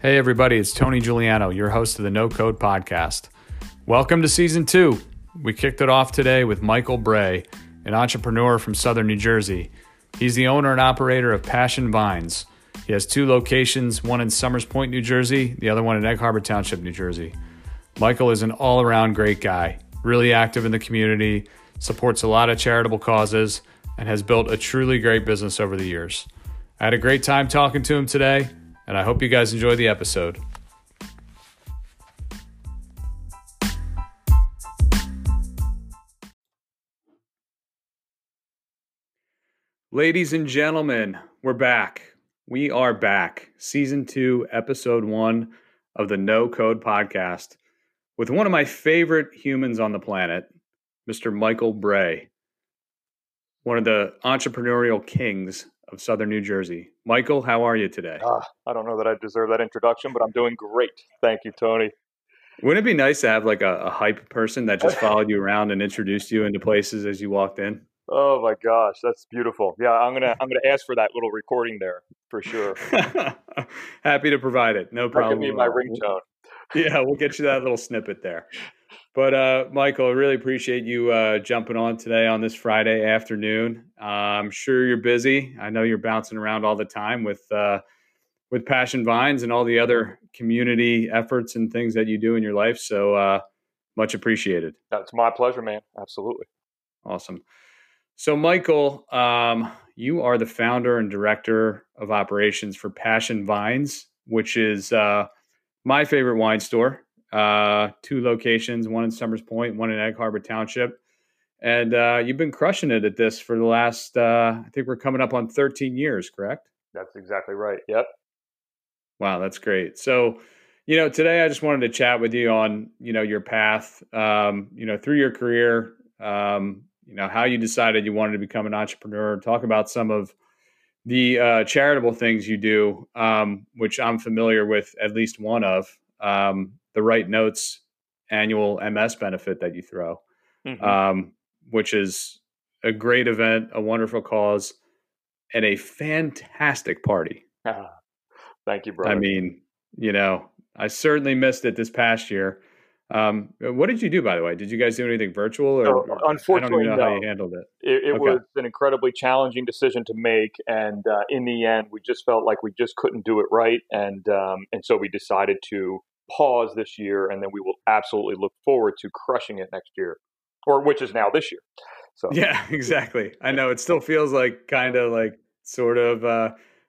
Hey everybody, it's Tony Giuliano, your host of the No Code Podcast. Welcome to Season 2. We kicked it off today with Michael Bray, an entrepreneur from Southern New Jersey. He's the owner and operator of Passion Vines. He has two locations, one in Somers Point, New Jersey, the other one in Egg Harbor Township, New Jersey. Michael is an all-around great guy, really active in the community, supports a lot of charitable causes, and has built a truly great business over the years. I had a great time talking to him today, and I hope you guys enjoy the episode. Ladies and gentlemen, we're back. We are back. Season 2, Episode 1 of the No Code Podcast with one of my favorite humans on the planet, Mr. Michael Bray, one of the entrepreneurial kings of Southern New Jersey. Michael, how are you today? I don't know that I deserve that introduction, but I'm doing great. Thank you, Tony. Wouldn't it be nice to have like a hype person that just followed you around and introduced you into places as you walked in? Oh my gosh, that's beautiful. Yeah, I'm gonna ask for that little recording there for sure. Happy to provide it. No problem. That could be my ringtone. Yeah, we'll get you that little snippet there. But Michael, I really appreciate you jumping on today on this Friday afternoon. I'm sure you're busy. I know you're bouncing around all the time with Passion Vines and all the other community efforts and things that you do in your life. So much appreciated. It's my pleasure, man. Absolutely. Awesome. So Michael, you are the founder and director of operations for Passion Vines, which is my favorite wine store. Two locations, one in Somers Point, one in Egg Harbor Township. And you've been crushing it at this for the last, I think we're coming up on 13 years, correct? That's exactly right. Yep. Wow, that's great. So, you know, today I just wanted to chat with you on, you know, your path, you know, through your career, you know, how you decided you wanted to become an entrepreneur, talk about some of the charitable things you do, which I'm familiar with at least one of. The Right Notes annual MS benefit that you throw, which is a great event, a wonderful cause, and a fantastic party. Thank you, brother. I mean, you know, I certainly missed it this past year. What did you do, by the way? Did you guys do anything virtual? Or unfortunately, I don't even know how you handled it. It was an incredibly challenging decision to make. And in the end, we just felt like we just couldn't do it right. And so we decided to pause this year, and then we will absolutely look forward to crushing it next year, or which is now this year. So yeah, exactly. I know it still feels like kind of like sort of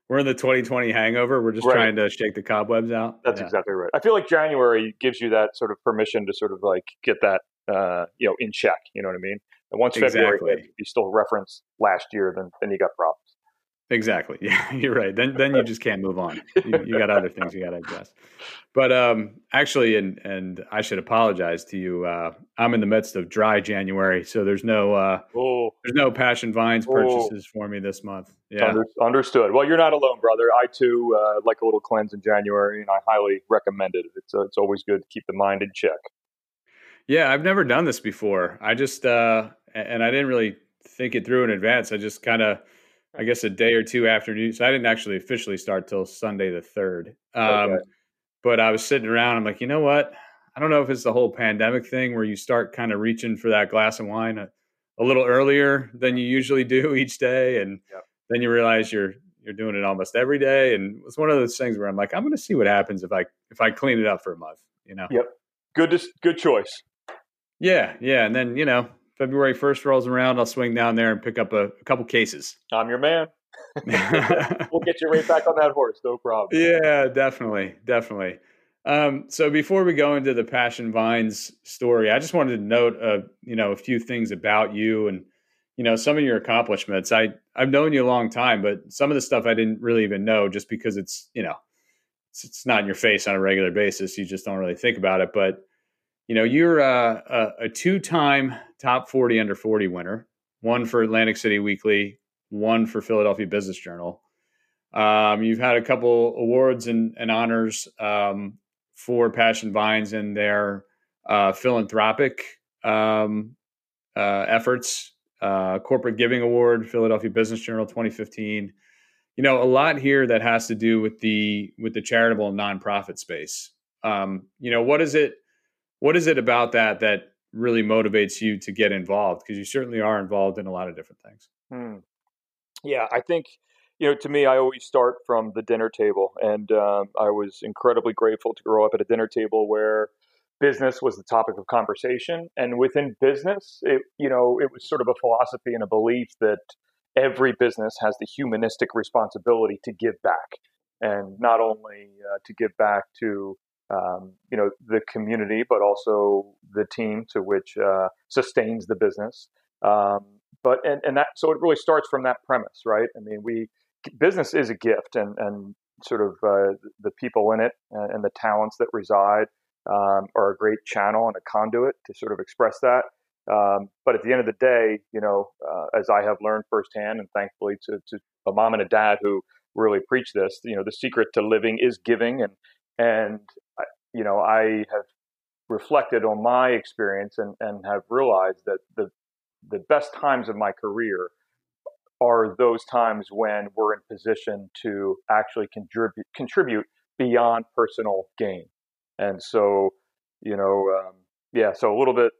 we're in the 2020 hangover. We're just trying to shake the cobwebs out. That's exactly right. I feel like January gives you that sort of permission to sort of like get that you know, in check. You know what I mean? And once February hits, you still reference last year, then you got problems. Exactly. Yeah, you're right. Then you just can't move on. You got other things you got to address. But actually, and I should apologize to you. I'm in the midst of dry January, so there's no Passion Vines purchases for me this month. Yeah, understood. Well, you're not alone, brother. I too like a little cleanse in January, and I highly recommend it. It's always good to keep the mind in check. Yeah, I've never done this before. I just and I didn't really think it through in advance. I just kind of, I guess, a day or two afternoon. So I didn't actually officially start till Sunday the 3rd. Okay. But I was sitting around. I'm like, you know what? I don't know if it's the whole pandemic thing where you start kind of reaching for that glass of wine a little earlier than you usually do each day. And then you realize you're doing it almost every day. And it's one of those things where I'm like, I'm going to see what happens if I clean it up for a month, you know? Yep. Good choice. Yeah. Yeah. And then, you know, February 1st rolls around, I'll swing down there and pick up a couple cases. I'm your man. We'll get you right back on that horse. No problem. Yeah, definitely. Definitely. So before we go into the Passion Vines story, I just wanted to note, you know, a few things about you and, you know, some of your accomplishments. I've known you a long time, but some of the stuff I didn't really even know just because it's, you know, it's not in your face on a regular basis. You just don't really think about it. But you know, you're a two-time top 40 under 40 winner, one for Atlantic City Weekly, one for Philadelphia Business Journal. You've had a couple awards and honors for Passion Vines and their philanthropic efforts, Corporate Giving Award, Philadelphia Business Journal 2015, you know, a lot here that has to do with the charitable and nonprofit space. You know, what is it about that that really motivates you to get involved? Because you certainly are involved in a lot of different things. Yeah, I think, you know, to me, I always start from the dinner table. And I was incredibly grateful to grow up at a dinner table where business was the topic of conversation. And within business, it, you know, it was sort of a philosophy and a belief that every business has the humanistic responsibility to give back, and not only to give back to, you know, the community, but also the team to which sustains the business. But, and that, so it really starts from that premise, right? I mean, business is a gift, and sort of the people in it and the talents that reside are a great channel and a conduit to sort of express that. But at the end of the day, you know, as I have learned firsthand, and thankfully to a mom and a dad who really preach this, you know, the secret to living is giving. And, you know, I have reflected on my experience and have realized that the best times of my career are those times when we're in position to actually contribute beyond personal gain. And so, you know, yeah, so a little bit,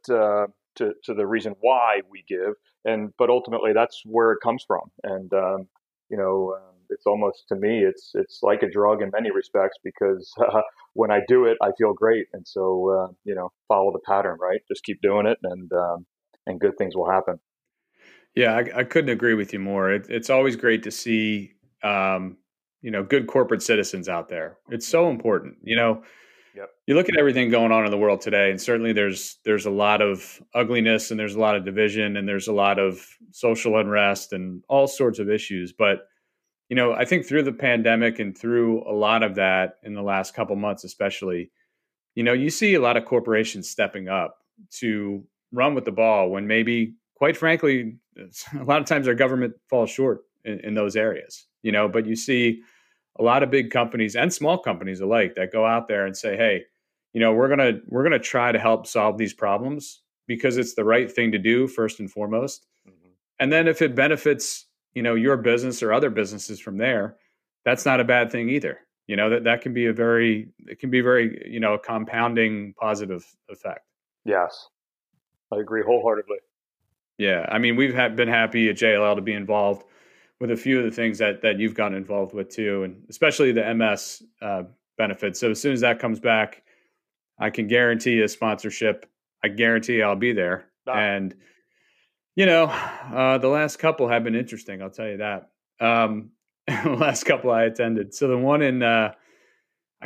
to the reason why we give, but ultimately that's where it comes from. And, you know, it's almost, to me, it's like a drug in many respects, because when I do it, I feel great. And so, you know, follow the pattern, right? Just keep doing it, and good things will happen. Yeah. I couldn't agree with you more. It's always great to see, you know, good corporate citizens out there. It's so important, you know. Yep. You look at everything going on in the world today, and certainly there's a lot of ugliness, and there's a lot of division, and there's a lot of social unrest and all sorts of issues. But, you know, I think through the pandemic and through a lot of that in the last couple months, especially, you know, you see a lot of corporations stepping up to run with the ball when maybe, quite frankly, a lot of times our government falls short in those areas, you know. But you see a lot of big companies and small companies alike that go out there and say, hey, you know, we're going to try to help solve these problems because it's the right thing to do first and foremost. Mm-hmm. And then if it benefits, you know, your business or other businesses from there, that's not a bad thing either. You know, that can be very, you know, a compounding positive effect. Yes. I agree wholeheartedly. Yeah. I mean, we've been happy at JLL to be involved with a few of the things that you've gotten involved with too, and especially the MS benefits. So as soon as that comes back, I can guarantee a sponsorship. I guarantee I'll be there. Ah. And, you know, the last couple have been interesting, I'll tell you that. The last couple I attended. So the one in, I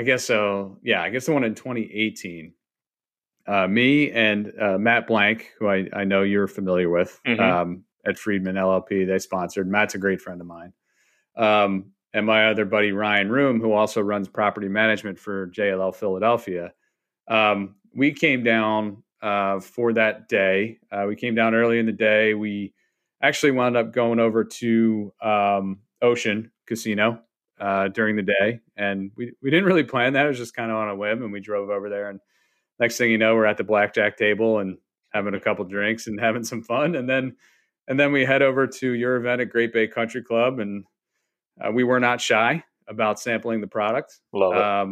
guess the one in 2018, me and Matt Blank, who I know you're familiar with, mm-hmm. At Friedman LLP, they sponsored. Matt's a great friend of mine. And my other buddy, Ryan Room, who also runs property management for JLL Philadelphia. We came down for that day. We came down early in the day. We actually wound up going over to Ocean Casino during the day. And we didn't really plan that. It was just kind of on a whim. And we drove over there. And next thing you know, we're at the blackjack table and having a couple drinks and having some fun. And then we head over to your event at Great Bay Country Club, and we were not shy about sampling the product. Love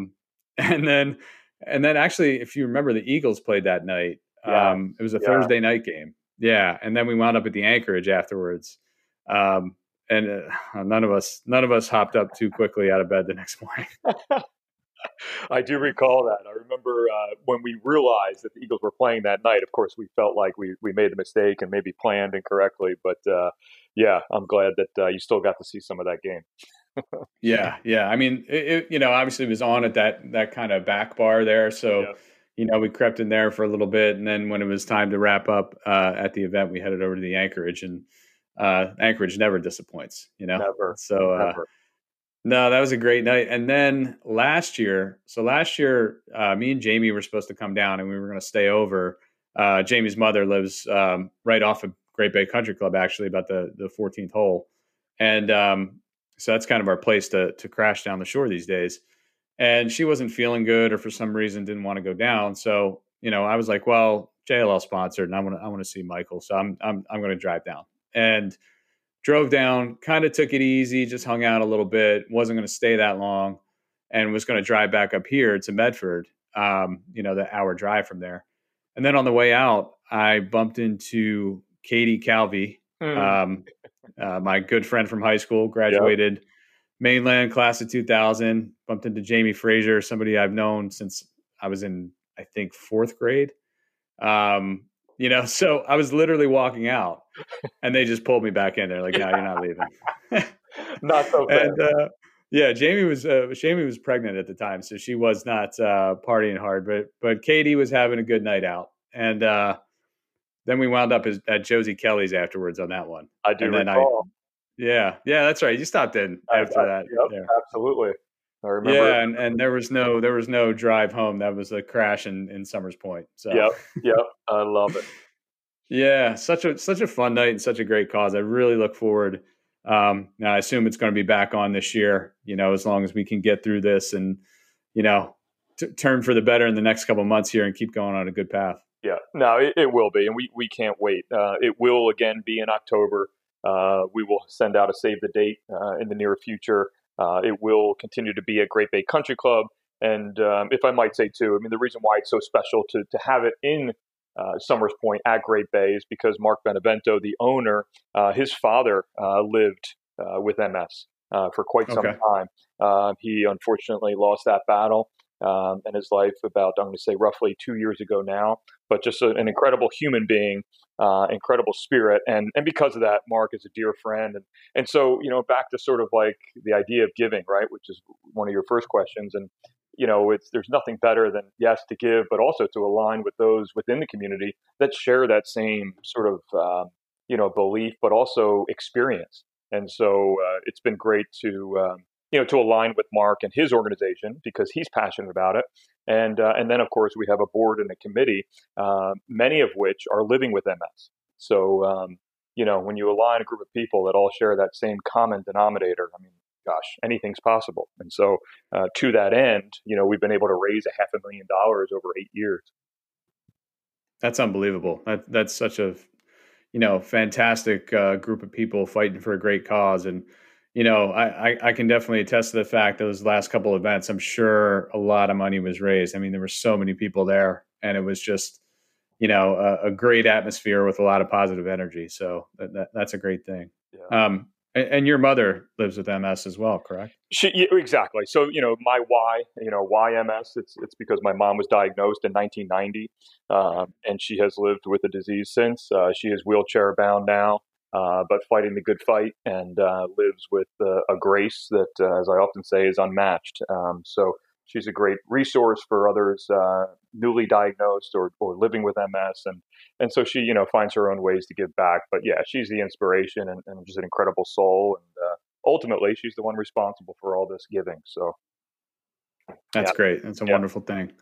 it. And then actually, if you remember, the Eagles played that night. Yeah. It was a Thursday night game. Yeah. And then we wound up at the Anchorage afterwards. None of us hopped up too quickly out of bed the next morning. I do recall that. I remember when we realized that the Eagles were playing that night, of course, we felt like we made the mistake and maybe planned incorrectly. But yeah, I'm glad that you still got to see some of that game. Yeah. Yeah. I mean, it, you know, obviously it was on at that kind of back bar there. So, yeah. You know, we crept in there for a little bit. And then when it was time to wrap up at the event, we headed over to the Anchorage, and Anchorage never disappoints, you know. Never. So, never. No, that was a great night. And then last year, me and Jamie were supposed to come down, and we were going to stay over. Jamie's mother lives right off of Great Bay Country Club, actually, about the 14th hole. And so that's kind of our place to crash down the shore these days. And she wasn't feeling good, or for some reason didn't want to go down. So, you know, I was like, well, JLL sponsored, and I want to see Michael. So I'm going to drive down. And drove down, kind of took it easy, just hung out a little bit, wasn't going to stay that long, and was going to drive back up here to Medford, the hour drive from there. And then on the way out, I bumped into Katie Calvey, my good friend from high school, graduated Mainland class of 2000, bumped into Jamie Frazier, somebody I've known since I was in, I think, fourth grade. So I was literally walking out and they just pulled me back in there. Like, no, you're not leaving. Not so bad. And, Jamie was pregnant at the time, so she was not partying hard, but Katie was having a good night out. And then we wound up at Josie Kelly's afterwards on that one. I do recall. Yeah, that's right. You stopped in after that. Yep, yeah. Absolutely. I remember. Yeah, and there was no drive home. That was a crash in Somers Point. So. Yep. I love it. Yeah, such a fun night and such a great cause. I really look forward. I assume it's going to be back on this year. As long as we can get through this and turn for the better in the next couple of months here and keep going on a good path. Yeah, no, it will be, and we can't wait. It will again be in October. We will send out a save the date in the near future. It will continue to be at Great Bay Country Club. And if I might say too, the reason why it's so special to have it in Somers Point at Great Bay is because Mark Benevento, the owner, his father lived with MS for quite some time. He unfortunately lost that battle and his life about, I'm going to say, roughly 2 years ago now. But just an incredible human being, incredible spirit. And because of that, Mark is a dear friend. And so, back to sort of like the idea of giving, right, which is one of your first questions. And, there's nothing better than, yes, to give, but also to align with those within the community that share that same sort of, belief, but also experience. And so it's been great to align with Mark and his organization because he's passionate about it. And then, of course, we have a board and a committee, many of which are living with MS. So, when you align a group of people that all share that same common denominator, gosh, anything's possible. And so to that end, we've been able to raise $500,000 over 8 years. That's unbelievable. That's such a, fantastic group of people fighting for a great cause. And, I can definitely attest to the fact those last couple events, I'm sure a lot of money was raised. There were so many people there and it was just, a great atmosphere with a lot of positive energy. So that's a great thing. Yeah. And your mother lives with MS as well, correct? Exactly. So, my why, why MS? It's because my mom was diagnosed in 1990, and she has lived with the disease since. She is wheelchair bound now, but fighting the good fight and lives with a grace that, as I often say, is unmatched. So she's a great resource for others newly diagnosed or living with MS. And so she, finds her own ways to give back. But yeah, she's the inspiration and just an incredible soul. And ultimately, she's the one responsible for all this giving. So that's great. That's a wonderful thing.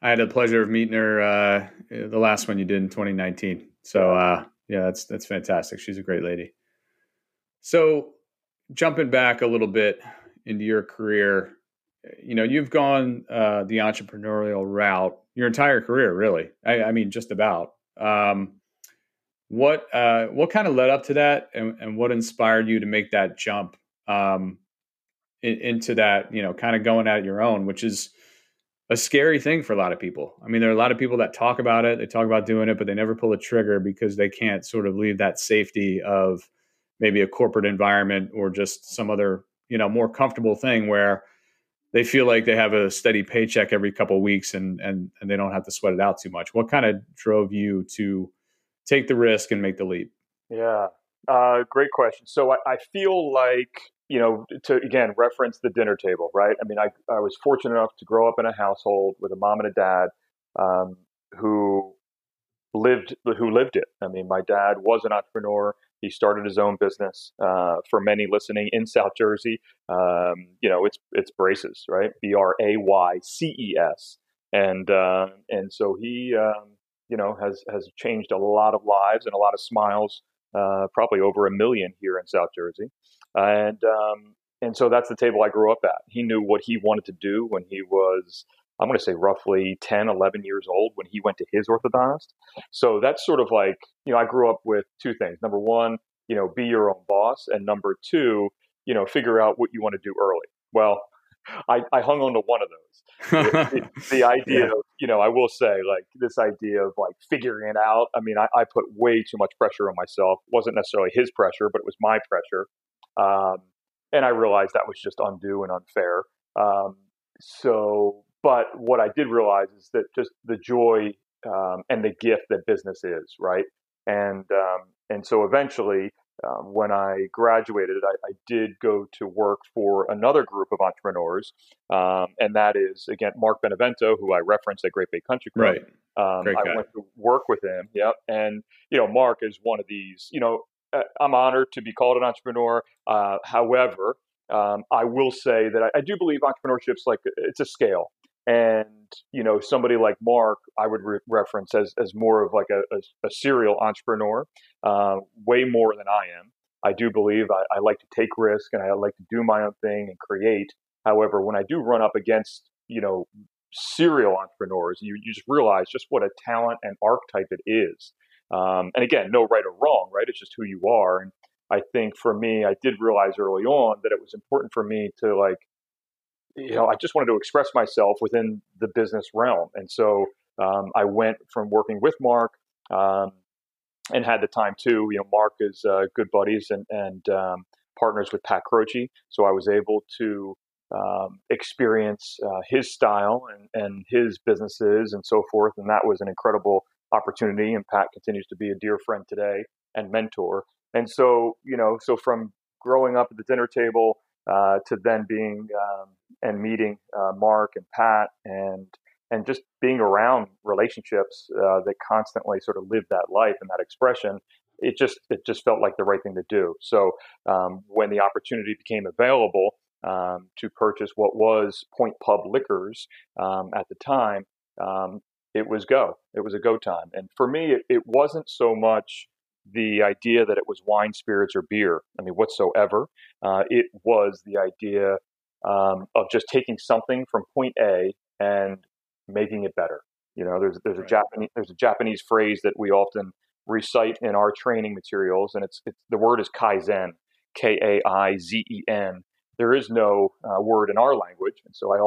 I had the pleasure of meeting her the last one you did in 2019. So that's fantastic. She's a great lady. So jumping back a little bit into your career, you've gone the entrepreneurial route your entire career, really. Just about. What kind of led up to that, and what inspired you to make that jump into that? Kind of going at your own, which is a scary thing for a lot of people. There are a lot of people that talk about it, they talk about doing it, but they never pull the trigger because they can't sort of leave that safety of maybe a corporate environment or just some other, more comfortable thing where they feel like they have a steady paycheck every couple of weeks and they don't have to sweat it out too much. What kind of drove you to take the risk and make the leap? Yeah, great question. So I feel like, to again, reference the dinner table, right? I was fortunate enough to grow up in a household with a mom and a dad who lived it. My dad was an entrepreneur. He started his own business. For many listening in South Jersey, it's braces, right? BRAYCES, and so he, has changed a lot of lives and a lot of smiles. Probably over 1 million here in South Jersey, and so that's the table I grew up at. He knew what he wanted to do when he was, I'm going to say, roughly 10, 11 years old when he went to his orthodontist. So that's sort of like, I grew up with two things. Number one, you know, be your own boss. And number two, you know, figure out what you want to do early. Well, I hung on to one of those. The idea of, you know, I will say, like, this idea of like figuring it out. I mean, I put way too much pressure on myself. It wasn't necessarily his pressure, but it was my pressure. And I realized that was just undue and unfair. But what I did realize is that just the joy and the gift that business is, right? And so eventually, when I graduated, I did go to work for another group of entrepreneurs, and that is, again, Mark Benevento, who I referenced at Great Bay Country Club. Right. I went to work with him. Yep. And, you know, Mark is one of these, you know, I'm honored to be called an entrepreneur. However, I will say that I do believe entrepreneurship's like, it's a scale. And, you know, somebody like Mark, I would reference as more of like a serial entrepreneur, way more than I am. I do believe I like to take risks and I like to do my own thing and create. However, when I do run up against, you know, serial entrepreneurs, you just realize just what a talent and archetype it is. And again, no right or wrong, right? It's just who you are. And I think for me, I did realize early on that it was important for me to, like, you know, I just wanted to express myself within the business realm. And so I went from working with Mark and had the time too. You know, Mark is good buddies and partners with Pat Croce. So I was able to experience his style and his businesses and so forth. And that was an incredible opportunity. And Pat continues to be a dear friend today and mentor. And so, you know, so from growing up at the dinner table to then being and meeting Mark and Pat and just being around relationships that constantly sort of live that life and that expression, it just felt like the right thing to do. So when the opportunity became available to purchase what was Point Pub Liquors at the time, it was a go time. And for me, it wasn't so much the idea that it was wine, spirits, or beer. I mean, whatsoever. It was the idea of just taking something from point A and making it better. You know, there's right. a Japanese phrase that we often recite in our training materials, and it's the word is Kaizen, Kaizen. There is no word in our language, and so I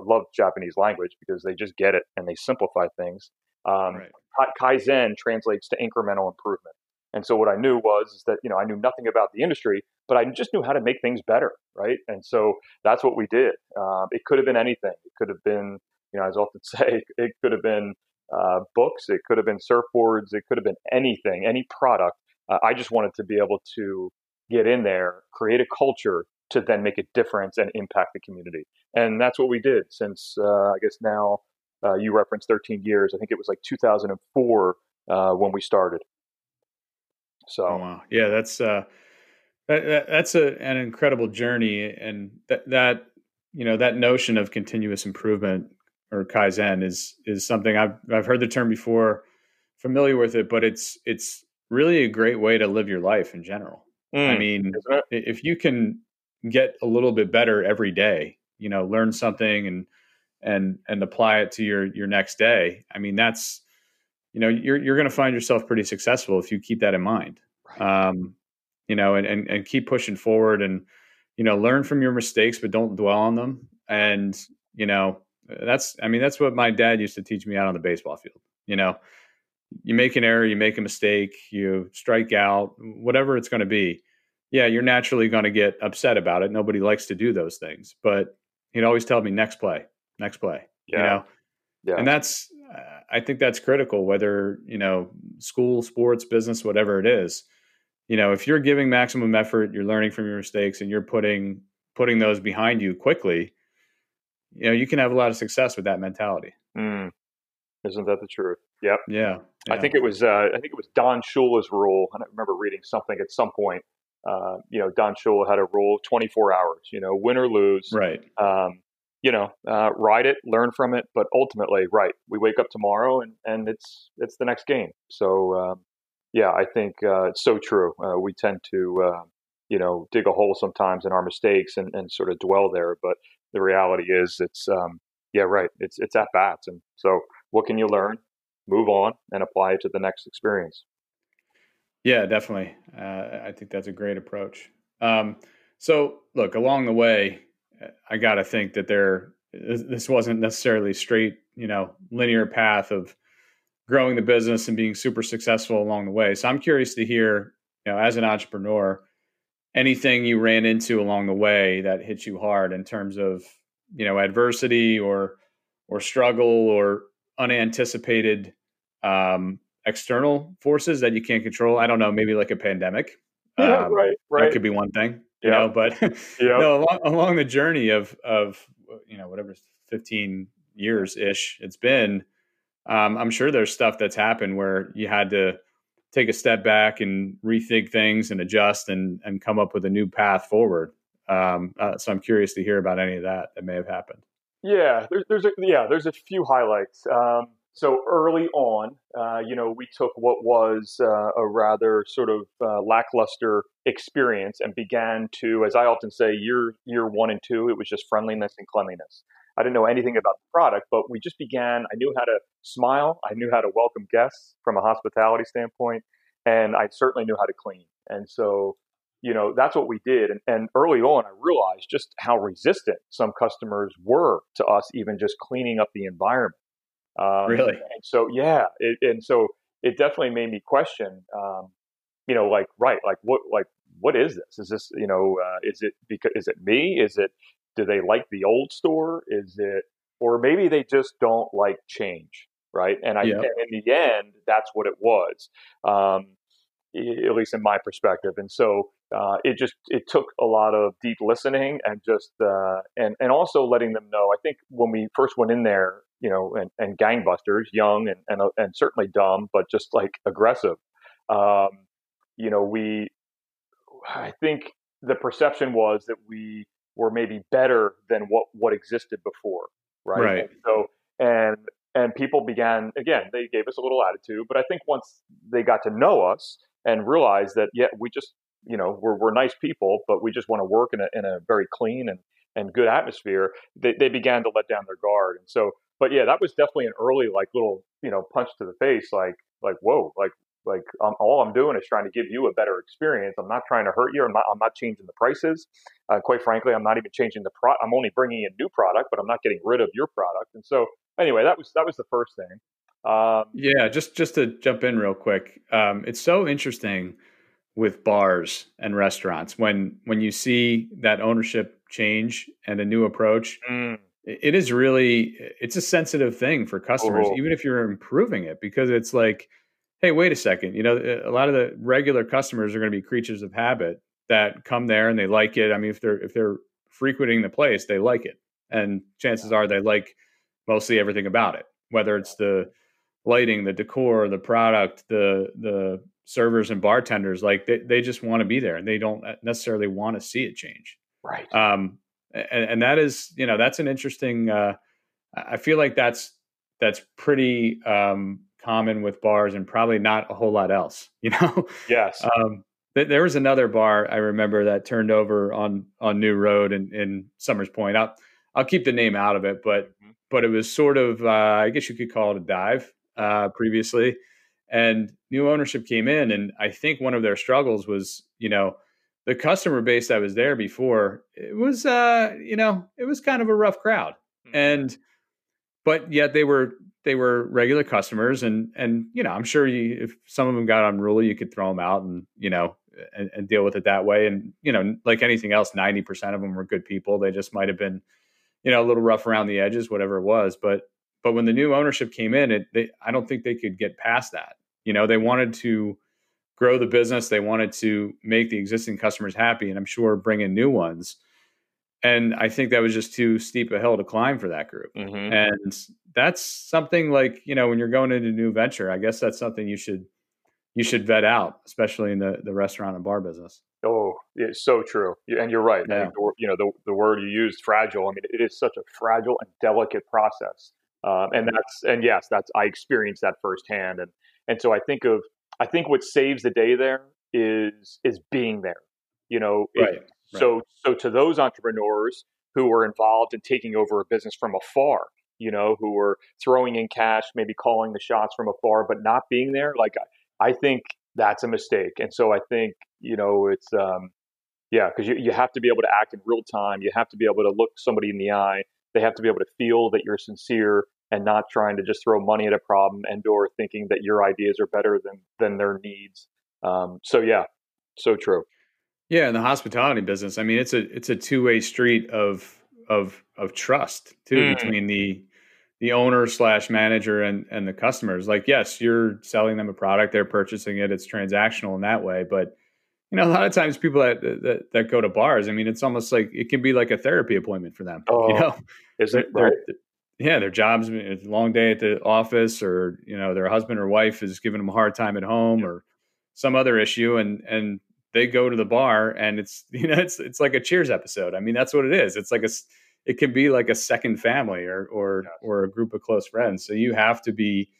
love Japanese language because they just get it and they simplify things. Right. Kaizen translates to incremental improvement. And so what I knew was that, you know, I knew nothing about the industry, but I just knew how to make things better, right? And so that's what we did. It could have been anything. It could have been, you know, as I often say, it could have been books. It could have been surfboards. It could have been anything, any product. I just wanted to be able to get in there, create a culture to then make a difference and impact the community. And that's what we did since, I guess now, you referenced 13 years. I think it was like 2004 when we started. So wow. Yeah, that's an incredible journey, and that you know, that notion of continuous improvement or Kaizen is something I've heard the term before, familiar with it, but it's really a great way to live your life in general. I mean, if you can get a little bit better every day, you know, learn something and apply it to your next day. I mean, that's, you know, you're going to find yourself pretty successful if you keep that in mind, right. You know, and keep pushing forward and, you know, learn from your mistakes, but don't dwell on them. And, you know, that's what my dad used to teach me out on the baseball field. You know, you make an error, you make a mistake, you strike out, whatever it's going to be. Yeah. You're naturally going to get upset about it. Nobody likes to do those things, but he'd always tell me next play, yeah. You know? Yeah. And that's, I think that's critical, whether, you know, school, sports, business, whatever it is. You know, if you're giving maximum effort, you're learning from your mistakes and you're putting those behind you quickly, you know, you can have a lot of success with that mentality. Isn't that the truth? Yep. Yeah. I think it was Don Shula's rule. And I remember reading something at some point, you know, Don Shula had a rule, 24 hours, you know, win or lose. Right. You know, ride it, learn from it, but ultimately, right, we wake up tomorrow and it's the next game. So, yeah, I think it's so true. We tend to, you know, dig a hole sometimes in our mistakes and sort of dwell there. But the reality is it's, yeah, right, it's at bats. And so what can you learn? Move on and apply it to the next experience. Yeah, definitely. I think that's a great approach. So look, along the way, I got to think that this wasn't necessarily straight, linear path of growing the business and being super successful along the way. So I'm curious to hear, as an entrepreneur, anything you ran into along the way that hit you hard in terms of, adversity or struggle or unanticipated, external forces that you can't control. I don't know, maybe like a pandemic. Yeah, right. That could be one thing, but along the journey of whatever 15 years ish it's been, I'm sure there's stuff that's happened where you had to take a step back and rethink things and adjust and come up with a new path forward. So I'm curious to hear about any of that may have happened. Yeah, there's a few highlights. So early on, we took what was a rather sort of lackluster experience and began to, as I often say, year 1 and 2, it was just friendliness and cleanliness. I didn't know anything about the product, but we just began. I knew how to smile. I knew how to welcome guests from a hospitality standpoint, and I certainly knew how to clean. And so, that's what we did. And early on, I realized just how resistant some customers were to us, even just cleaning up the environment. Really? And so, yeah. And so it definitely made me question, what is this? Is this, is it me? Do they like the old store? Or maybe they just don't like change. Right. And in the end, that's what it was, at least in my perspective. And so, it took a lot of deep listening and just, and also letting them know, I think when we first went in there, and gangbusters, young and certainly dumb, but just like aggressive. I think the perception was that we were maybe better than what existed before, right? And so and people began again. They gave us a little attitude, but I think once they got to know us and realized that, we just we're nice people, but we just want to work in a very clean and good atmosphere. They began to let down their guard, and so. But yeah, that was definitely an early, little, punch to the face, whoa, all I'm doing is trying to give you a better experience. I'm not trying to hurt you. I'm not changing the prices. Quite frankly, I'm not even changing the product. I'm only bringing in new product, but I'm not getting rid of your product. And so anyway, that was the first thing. Just to jump in real quick. It's so interesting with bars and restaurants when you see that ownership change and a new approach. It is really, it's a sensitive thing for customers, even if you're improving it, because it's like, hey, wait a second. A lot of the regular customers are going to be creatures of habit that come there and they like it. I mean, if they're frequenting the place, they like it. And chances are they like mostly everything about it, whether it's the lighting, the decor, the product, the servers and bartenders, they just want to be there and they don't necessarily want to see it change. Right. And that is, that's an interesting, I feel like that's pretty common with bars and probably not a whole lot else, Yes. There was another bar I remember that turned over on New Road in Somers Point. I'll keep the name out of it, but it was sort of, I guess you could call it a dive previously. And new ownership came in, and I think one of their struggles was, the customer base that was there before, it was, it was kind of a rough crowd. And, but yet they were regular customers and, I'm sure if some of them got unruly, you could throw them out and deal with it that way. And, like anything else, 90% of them were good people. They just might've been, a little rough around the edges, whatever it was. But when the new ownership came in, I don't think they could get past that. They wanted to grow the business. They wanted to make the existing customers happy, and I'm sure bring in new ones. And I think that was just too steep a hill to climb for that group. Mm-hmm. And that's something when you're going into a new venture, I guess that's something you should vet out, especially in the restaurant and bar business. Oh, it's so true. And you're right. Yeah. I think the word you used, fragile. I mean, it is such a fragile and delicate process. And I experienced that firsthand. And so I think what saves the day there is being there, Right. So to those entrepreneurs who are involved in taking over a business from afar, who are throwing in cash, maybe calling the shots from afar, but not being there. I think that's a mistake. And so I think, you know, it's, because you have to be able to act in real time. You have to be able to look somebody in the eye. They have to be able to feel that you're sincere and not trying to just throw money at a problem and or thinking that your ideas are better than their needs. So true. Yeah. In the hospitality business, I mean, it's a two-way street of trust too, between the owner / manager and the customers. Like, yes, you're selling them a product, they're purchasing it, it's transactional in that way. But, you know, a lot of times people that go to bars, I mean, it's almost like it can be like a therapy appointment for them. Oh, you know? Is it right? Yeah, their jobs, it's a long day at the office, or, you know, their husband or wife is giving them a hard time at home, yeah, or some other issue, and they go to the bar, and it's, you know, it's like a Cheers episode. I mean, that's what it is. It's like it can be like a second family or a group of close friends. So you have to be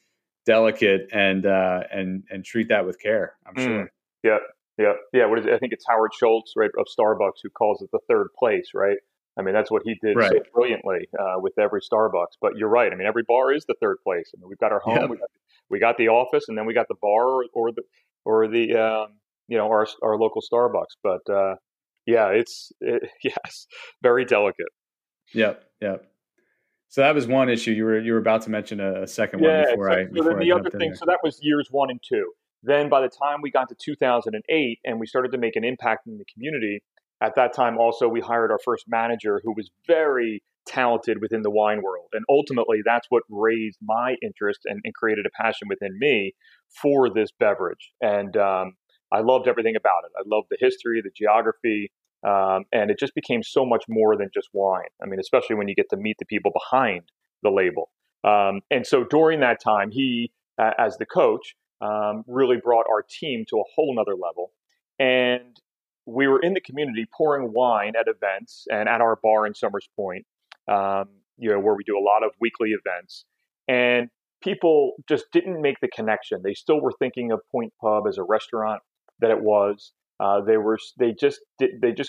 delicate and treat that with care, I'm sure. Yeah. What is it? I think it's Howard Schultz, right, of Starbucks, who calls it the third place, right? I mean, that's what he did so brilliantly with every Starbucks. But you're right. I mean, every bar is the third place. I mean, we've got our home, we got the office, and then we got the bar or the our local Starbucks. But it's very delicate. Yep. So that was one issue. You were about to mention a second one before I. So then the other thing. So that was years 1 and 2. Then by the time we got to 2008 and we started to make an impact in the community, at that time also we hired our first manager who was very talented within the wine world. And ultimately that's what raised my interest and created a passion within me for this beverage. And I loved everything about it. I loved the history, the geography, and it just became so much more than just wine. I mean, especially when you get to meet the people behind the label. And so during that time, he, as the coach, really brought our team to a whole nother level. And we were in the community pouring wine at events and at our bar in Somers Point, where we do a lot of weekly events. And people just didn't make the connection. They still were thinking of Point Pub as a restaurant that it was. They just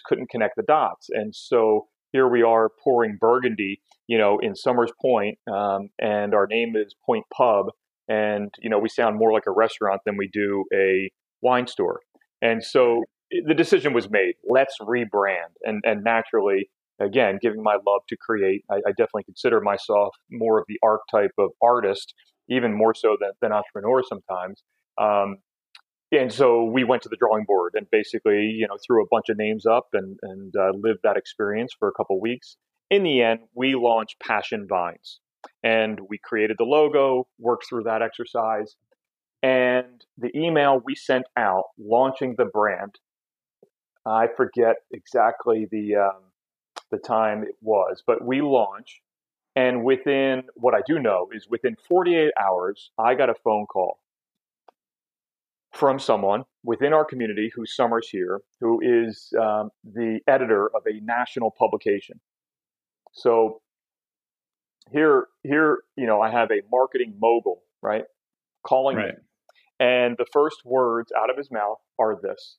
couldn't connect the dots. And so here we are pouring Burgundy, you know, in Somers Point, and our name is Point Pub. And, you know, we sound more like a restaurant than we do a wine store. And so the decision was made, let's rebrand. And naturally, again, giving my love to create, I definitely consider myself more of the archetype of artist, even more so than entrepreneur sometimes. And so we went to the drawing board and basically, you know, threw a bunch of names up and lived that experience for a couple of weeks. In the end, we launched Passion Vines. And we created the logo, worked through that exercise. And the email we sent out launching the brand, I forget exactly the time it was, but we launched. And within, what I do know is within 48 hours, I got a phone call from someone within our community who Somers here, who is the editor of a national publication. So Here, you know, I have a marketing mogul, right, calling me. And the first words out of his mouth are this: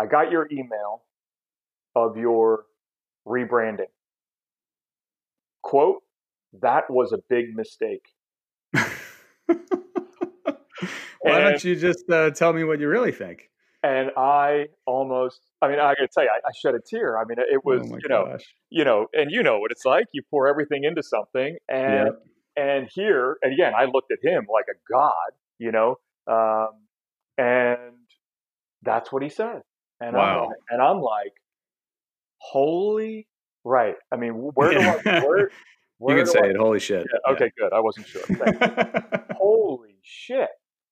I got your email of your rebranding. Quote, that was a big mistake. Why don't you just tell me what you really think? And I got to tell you, I shed a tear. I mean, it was, and you know what it's like. You pour everything into something. And here, and again, I looked at him like a god, you know, and that's what he said. And wow. I'm like, holy, right. I mean, where do I, where you can do say I, it, holy shit. Yeah, okay, good. I wasn't sure. Holy shit.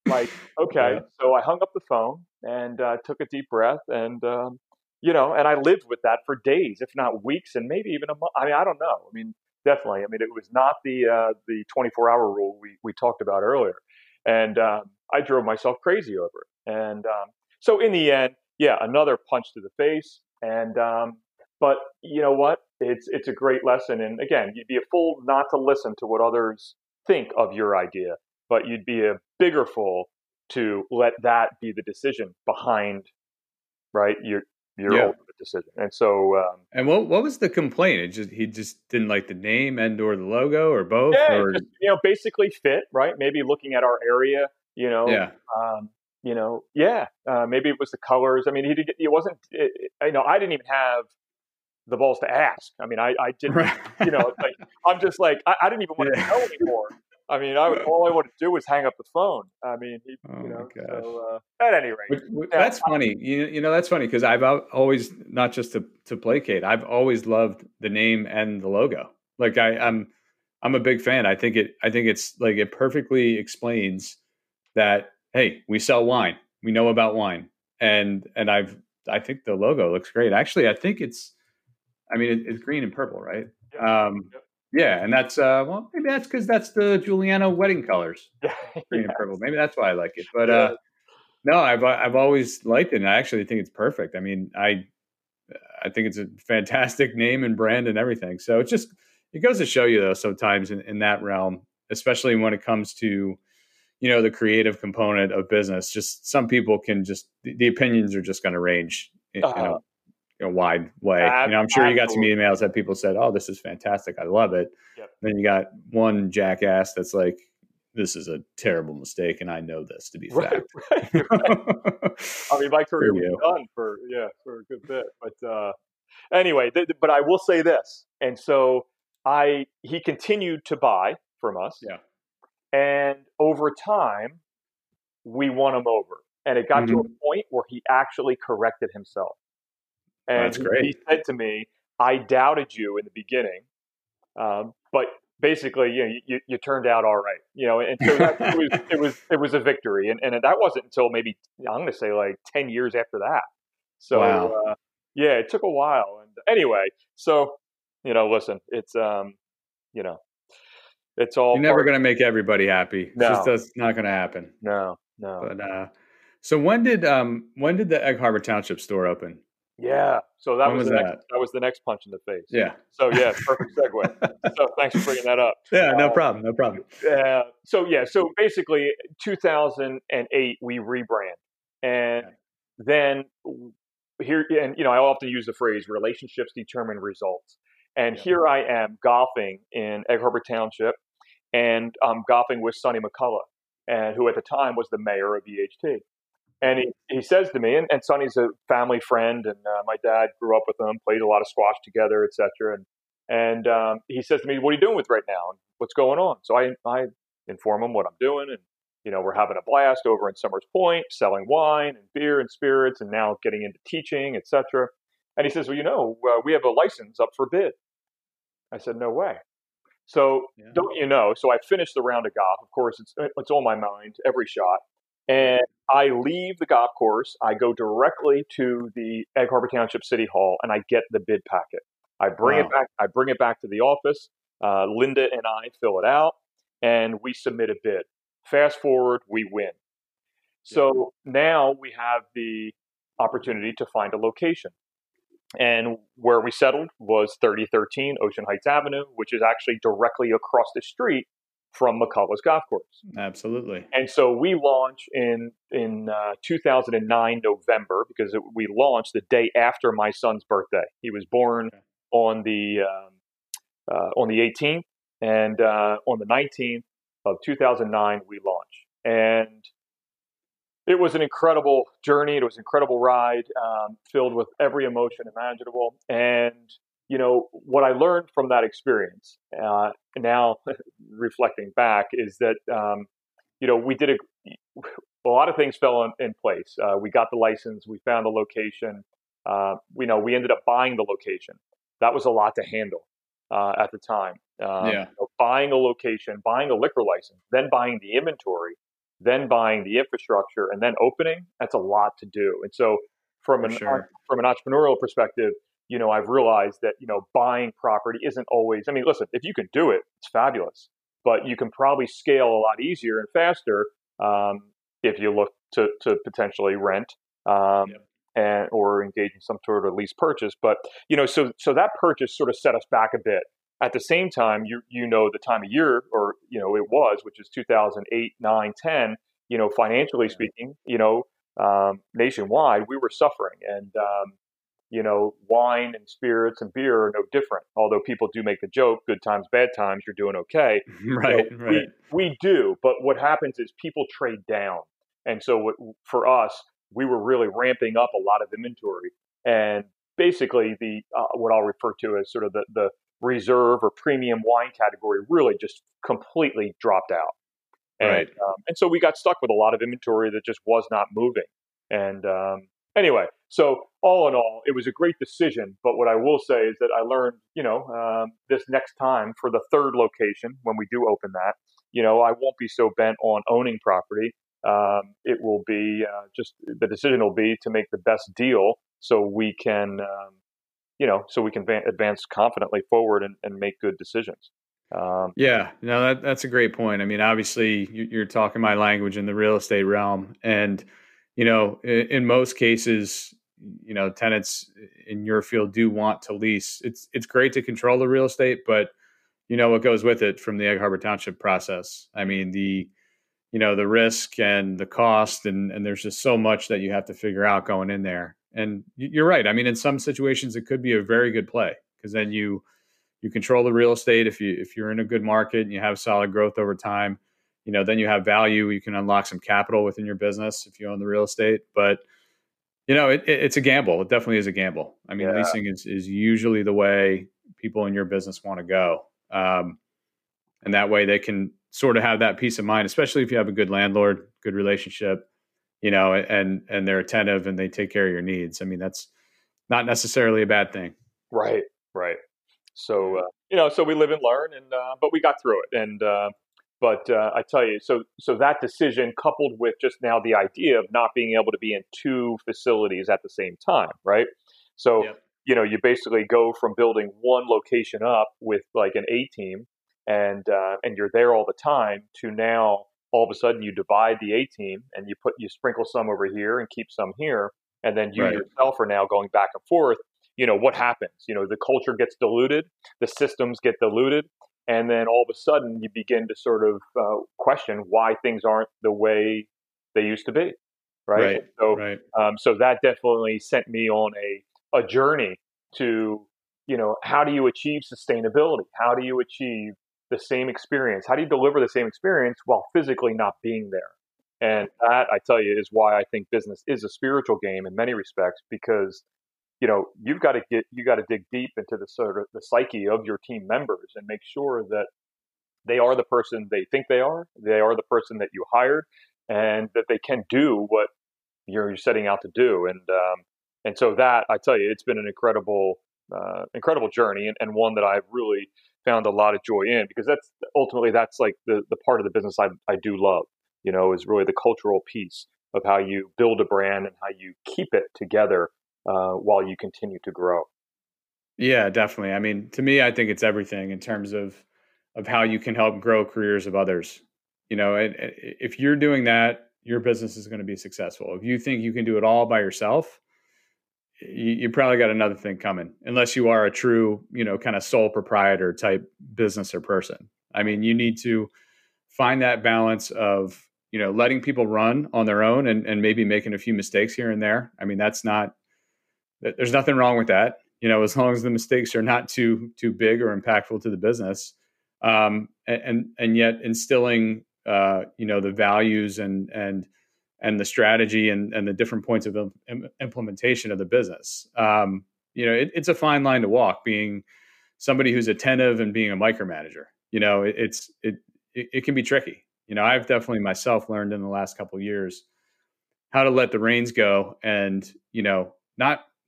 Like, okay, So I hung up the phone and took a deep breath and, and I lived with that for days, if not weeks, and maybe even a month. I mean, I don't know. I mean, definitely. I mean, it was not the 24-hour rule we talked about earlier. And I drove myself crazy over it. And so in the end, another punch to the face. And but you know what? It's a great lesson. And again, you'd be a fool not to listen to what others think of your idea. But you'd be a bigger fool to let that be the decision behind, right, your ultimate decision. And so, and what was the complaint? He just didn't like the name and/or the logo or both. Yeah, or... Just, basically fit, right? Maybe looking at our area, you know, maybe it was the colors. I mean, I didn't even have the balls to ask. I mean, I didn't, you know, like, I'm just like, I didn't even want to know anymore. I mean, all I wanted to do was hang up the phone. I mean, at any rate. That's funny. You know, that's funny because I've always, not just to placate, I've always loved the name and the logo. Like I'm a big fan. I think it's like, it perfectly explains that, hey, we sell wine, we know about wine. And I think the logo looks great. Actually, I think it's green and purple, right? Yeah. Yeah, and that's maybe that's because that's the Giuliano wedding colors, green and purple. Maybe that's why I like it. But no, I've always liked it, and I actually think it's perfect. I mean, I think it's a fantastic name and brand and everything. So it goes to show you, though, sometimes in that realm, especially when it comes to, you know, the creative component of business. Just some people can just, the opinions are just going to range. In a wide way. You know, I'm sure you got some emails that people said, "Oh, this is fantastic. I love it." Yep. Then you got one jackass that's like, "This is a terrible mistake. And I know this to be fact." Right. I mean, my career was done for a good bit, but anyway, but I will say this. And so he continued to buy from us. Yeah. And over time we won him over, and it got to a point where he actually corrected himself. And that's great. He said to me, "I doubted you in the beginning, but basically, you know, you turned out all right." You know, and so that, it was a victory, and that wasn't until maybe, I'm going to say, like 10 years after that. So it took a while. And anyway, so, you know, listen, it's you know, it's all. You're never going to make everybody happy. No. It's just not going to happen. No. But so when did the Egg Harbor Township store open? Yeah. So that was the next punch in the face. Yeah. So perfect segue. So thanks for bringing that up. Yeah, no problem. So basically 2008, we rebrand. And then here, and you know, I often use the phrase relationships determine results. And here I am golfing in Egg Harbor Township, and I'm golfing with Sonny McCullough, and who at the time was the mayor of EHT. And he says to me, and Sonny's a family friend, and my dad grew up with him, played a lot of squash together, et cetera. And he says to me, "What are you doing with right now? And what's going on?" So I inform him what I'm doing, and, you know, we're having a blast over in Somers Point, selling wine and beer and spirits, and now getting into teaching, et cetera. And he says, "Well, you know, we have a license up for bid." I said, "No way." So don't you know? So I finished the round of golf. Of course, it's on my mind every shot. And I leave the golf course. I go directly to the Egg Harbor Township City Hall, and I get the bid packet. I bring it back. I bring it back to the office. Linda and I fill it out, and we submit a bid. Fast forward, we win. So now we have the opportunity to find a location, and where we settled was 3013 Ocean Heights Avenue, which is actually directly across the street from McCullough's golf course. Absolutely. And so we launch in 2009, November, because we launched the day after my son's birthday. He was born on the 18th, and on the 19th of 2009, we launched. And it was an incredible journey. It was an incredible ride, filled with every emotion imaginable. And you know, what I learned from that experience, now reflecting back, is that, you know, we did a lot of things fell in place. We got the license. We found the location. We ended up buying the location. That was a lot to handle at the time. You know, buying a location, buying a liquor license, then buying the inventory, then buying the infrastructure, and then opening. That's a lot to do. And so from an entrepreneurial perspective, you know, I've realized that, you know, buying property isn't always, I mean, listen, if you can do it, it's fabulous, but you can probably scale a lot easier and faster if you look to potentially rent and or engage in some sort of lease purchase. But, you know, so that purchase sort of set us back a bit. At the same time, you know, the time of year, or, you know, it was, which is 2008, 9, 10, you know, financially speaking, you know, nationwide, we were suffering. And, you know, wine and spirits and beer are no different. Although people do make the joke, good times, bad times, you're doing okay. Right, so right. We do. But what happens is people trade down. And so for us, we were really ramping up a lot of inventory. And basically, the what I'll refer to as sort of the reserve or premium wine category really just completely dropped out. And, right. And so we got stuck with a lot of inventory that just was not moving. And anyway, so all in all, it was a great decision. But what I will say is that I learned, this next time for the third location, when we do open that, I won't be so bent on owning property. It will be just the decision will be to make the best deal so we can, so we can advance confidently forward and make good decisions. Yeah, no, that's a great point. I mean, obviously, you're talking my language in the real estate realm. And, in most cases, tenants in your field do want to lease. It's great to control the real estate, but what goes with it from the Egg Harbor Township process. I mean, the risk and the cost, and there's just so much that you have to figure out going in there. And you're right. I mean, in some situations, it could be a very good play because then you control the real estate. If you're in a good market and you have solid growth over time, then you have value. You can unlock some capital within your business if you own the real estate. But it's a gamble. It definitely is a gamble. I mean, leasing is usually the way people in your business want to go, and that way they can sort of have that peace of mind, especially if you have a good landlord, good relationship, and they're attentive and they take care of your needs. I mean, that's not necessarily a bad thing. Right. Right. So, so we live and learn, and but we got through it. And but I tell you, so that decision coupled with just now the idea of not being able to be in two facilities at the same time, right? So, you basically go from building one location up with like an A team, and you're there all the time, to now all of a sudden you divide the A team and you sprinkle some over here and keep some here, and then you yourself are now going back and forth. What happens? The culture gets diluted, the systems get diluted, and then all of a sudden you begin to sort of question why things aren't the way they used to be, right? So that definitely sent me on a journey to, how do you achieve sustainability? How do you achieve the same experience? How do you deliver the same experience while physically not being there? And that, I tell you, is why I think business is a spiritual game in many respects, because you got to dig deep into the sort of the psyche of your team members and make sure that they are the person they think they are the person that you hired, and that they can do what you're setting out to do. And so that, I tell you, it's been an incredible journey, and one that I've really found a lot of joy in, because that's like the part of the business I do love, is really the cultural piece of how you build a brand and how you keep it together while you continue to grow. Yeah, definitely. I mean, to me, I think it's everything in terms of how you can help grow careers of others. And if you're doing that, your business is going to be successful. If you think you can do it all by yourself, you probably got another thing coming, unless you are a true, kind of sole proprietor type business or person. I mean, you need to find that balance of, letting people run on their own and maybe making a few mistakes here and there. I mean, there's nothing wrong with that, as long as the mistakes are not too big or impactful to the business, and yet instilling the values and the strategy and the different points of implementation of the business. It's a fine line to walk, being somebody who's attentive and being a micromanager. It can be tricky. I've definitely myself learned in the last couple of years how to let the reins go and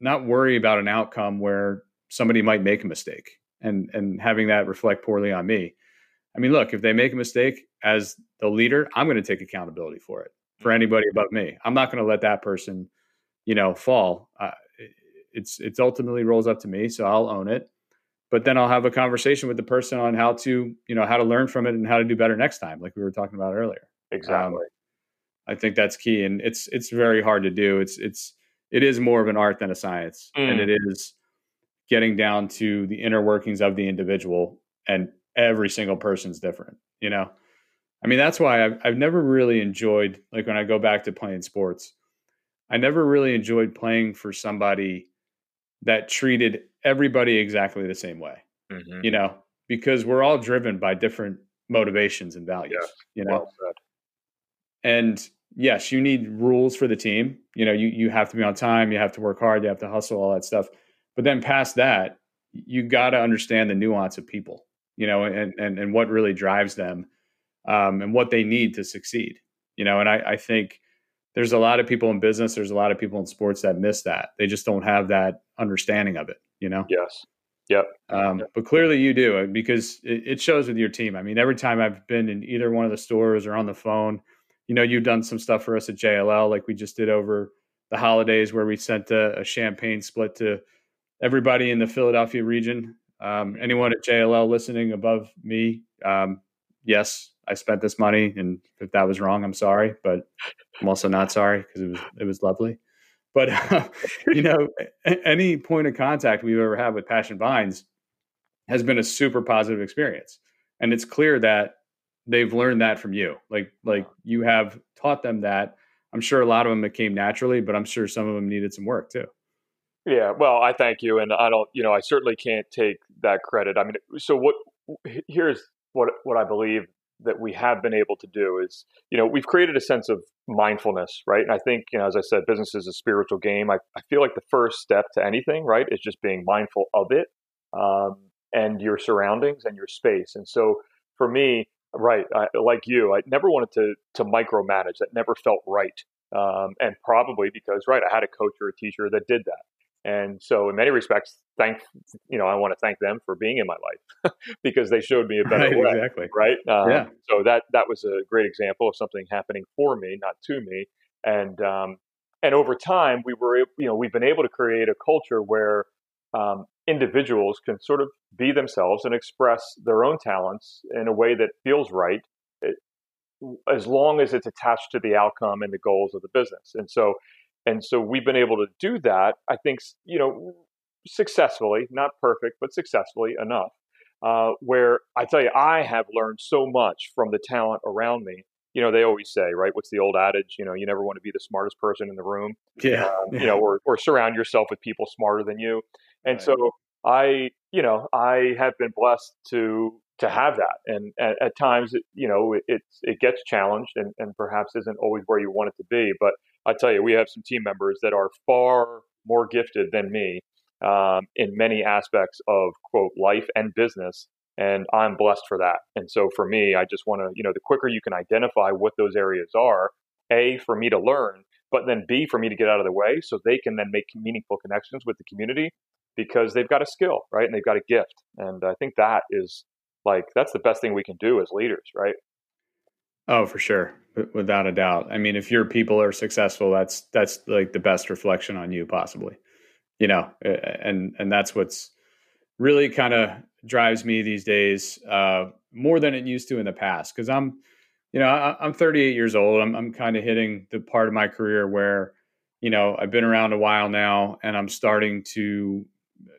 not worry about an outcome where somebody might make a mistake and having that reflect poorly on me. I mean, look, if they make a mistake as the leader, I'm going to take accountability for it, for anybody above me. I'm not going to let that person, fall. It's ultimately rolls up to me, so I'll own it. But then I'll have a conversation with the person on how to, how to learn from it and how to do better next time, like we were talking about earlier. Exactly. I think that's key, and it's very hard to do. It is more of an art than a science, and it is getting down to the inner workings of the individual, and every single person's different, I mean, that's why I've never really enjoyed, like when I go back to playing sports, I never really enjoyed playing for somebody that treated everybody exactly the same way, because we're all driven by different motivations and values, Well said. And yes, you need rules for the team. You know, you have to be on time, you have to work hard, you have to hustle, all that stuff. But then past that, you got to understand the nuance of people, you know, and what really drives them, and what they need to succeed, you know. And I think there's a lot of people in business, there's a lot of people in sports that miss that. They just don't have that understanding of it, you know? Yes. Yep. But clearly you do, because it shows with your team. I mean, every time I've been in either one of the stores or on the phone, you know, you've done some stuff for us at JLL, like we just did over the holidays, where we sent a champagne split to everybody in the Philadelphia region. Anyone at JLL listening above me, yes, I spent this money, and if that was wrong, I'm sorry, but I'm also not sorry, because it was lovely. But you know, any point of contact we've ever had with Passion Vines has been a super positive experience, and it's clear that they've learned that from you. Like you have taught them that. I'm sure a lot of them it came naturally, but I'm sure some of them needed some work too. Yeah, well, I thank you, and I don't, you know, I certainly can't take that credit. I mean, so here's what I believe that we have been able to do is, you know, we've created a sense of mindfulness, right? And I think, you know, as I said, business is a spiritual game. I feel like the first step to anything, right, is just being mindful of it, and your surroundings and your space. And so for me, right, like you, I never wanted to micromanage. That never felt right. And probably because, right, I had a coach or a teacher that did that. And so in many respects, I want to thank them for being in my life, because they showed me a better way. Exactly. Right. Yeah. So that was a great example of something happening for me, not to me. And over time we've been able to create a culture where, individuals can sort of be themselves and express their own talents in a way that feels right, as long as it's attached to the outcome and the goals of the business. And so we've been able to do that, I think, you know, successfully, not perfect, but successfully enough, where I tell you, I have learned so much from the talent around me. You know, they always say, right, what's the old adage? You know, you never want to be the smartest person in the room, yeah. You know, or surround yourself with people smarter than you. And right. So I have been blessed to have that. And at times, you know, it gets challenged and perhaps isn't always where you want it to be. But I tell you, we have some team members that are far more gifted than me in many aspects of, quote, life and business. And I'm blessed for that. And so for me, I just want to, you know, the quicker you can identify what those areas are, A, for me to learn, but then B, for me to get out of the way so they can then make meaningful connections with the community, because they've got a skill, right? And they've got a gift. And I think that is that's the best thing we can do as leaders, right? Oh, for sure. Without a doubt. I mean, if your people are successful, that's like the best reflection on you possibly, you know, and that's what's really kind of drives me these days, more than it used to in the past. Cause I'm 38 years old. I'm kind of hitting the part of my career where, you know, I've been around a while now, and I'm starting to,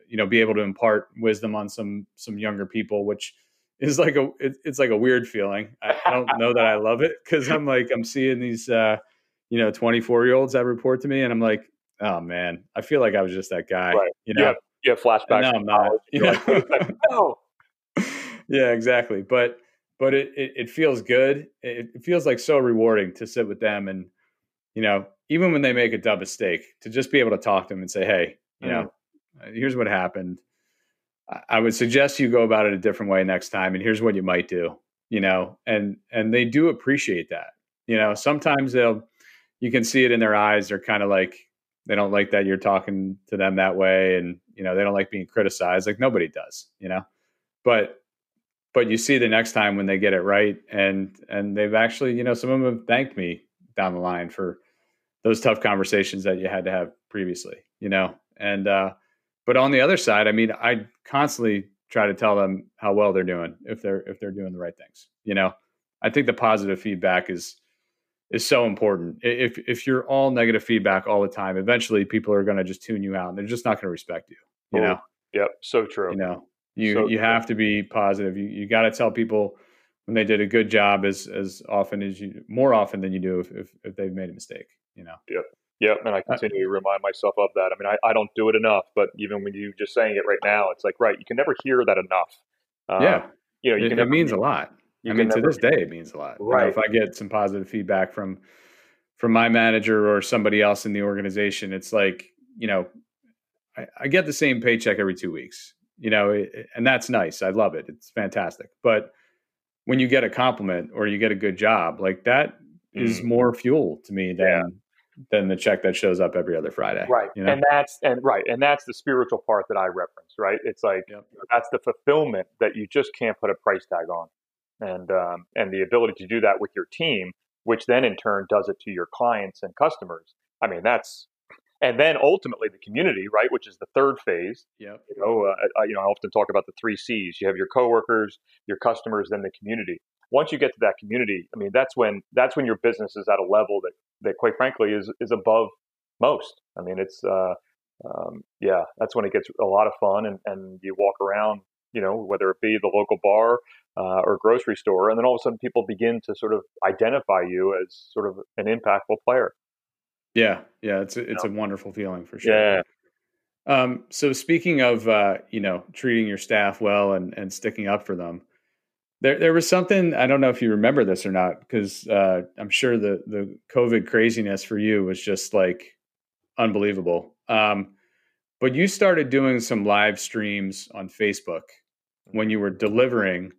you know, be able to impart wisdom on some younger people, which is like it's like a weird feeling. I don't know that I love it, because I'm seeing these, 24-year-olds that report to me, and I'm like, oh man, I feel like I was just that guy. Right. You know, you have flashbacks. No, I'm not. You know? Like, no. Yeah, exactly. But it feels good. It feels like so rewarding to sit with them, and you know, even when they make a dumb mistake, to just be able to talk to them and say, hey, you know, here's what happened. I would suggest you go about it a different way next time, and here's what you might do, you know, and they do appreciate that. You know, sometimes you can see it in their eyes. They're kind of like, they don't like that you're talking to them that way. And, you know, they don't like being criticized. Like nobody does, you know, but you see the next time when they get it right. And they've actually, you know, some of them have thanked me down the line for those tough conversations that you had to have previously, you know? And, but on the other side, I mean, I constantly try to tell them how well they're doing if they're doing the right things. You know, I think the positive feedback is so important. If you're all negative feedback all the time, eventually people are going to just tune you out, and they're just not going to respect you. You know? Yep. So true. You know, you have to be positive. You got to tell people when they did a good job more often than you do if they've made a mistake. You know. Yep. Yeah, and I continue to remind myself of that. I mean, I don't do it enough, but even when you just saying it right now, it's like, right, you can never hear that enough. Yeah, you know, it means a lot. I mean, to this day, it means a lot. Right. You know, if I get some positive feedback from from my manager or somebody else in the organization, it's like, you know, I get the same paycheck every 2 weeks, you know, and that's nice. I love it. It's fantastic. But when you get a compliment or you get a good job, like that is more fuel to me than the check that shows up every other Friday. Right. You know? And that's the spiritual part that I reference, right? It's like, that's the fulfillment that you just can't put a price tag on. And the ability to do that with your team, which then in turn does it to your clients and customers. I mean, and then ultimately the community, right? Which is the third phase. Yeah. I often talk about the 3 C's. You have your coworkers, your customers, then the community. Once you get to that community, I mean, that's when your business is at a level that quite frankly is above most. I mean, it's that's when it gets a lot of fun, and you walk around, you know, whether it be the local bar or grocery store, and then all of a sudden people begin to sort of identify you as sort of an impactful player. Yeah. Yeah. It's a wonderful feeling for sure. Yeah. So speaking of, treating your staff well and sticking up for them, there was something, I don't know if you remember this or not, because I'm sure the COVID craziness for you was just like unbelievable. But you started doing some live streams on Facebook when you were delivering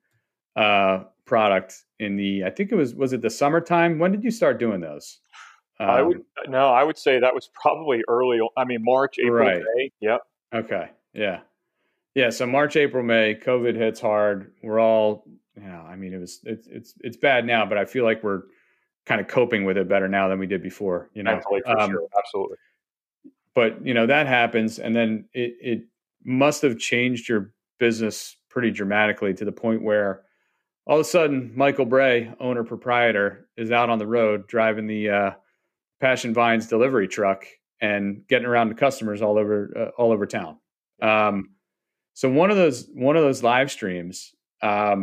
product in the, I think it was it the summertime? When did you start doing those? I would say that was probably early. I mean, March, April, right. May. Yep. Okay. Yeah. Yeah. So March, April, May, COVID hits hard. We're all, you know, I mean, it's bad now, but I feel like we're kind of coping with it better now than we did before, you know? Absolutely. Sure. Absolutely. But you know, that happens. And then it must've changed your business pretty dramatically to the point where all of a sudden Michael Bray, owner proprietor, is out on the road driving the, Passion Vines delivery truck and getting around to customers all over town. So one of those live streams, I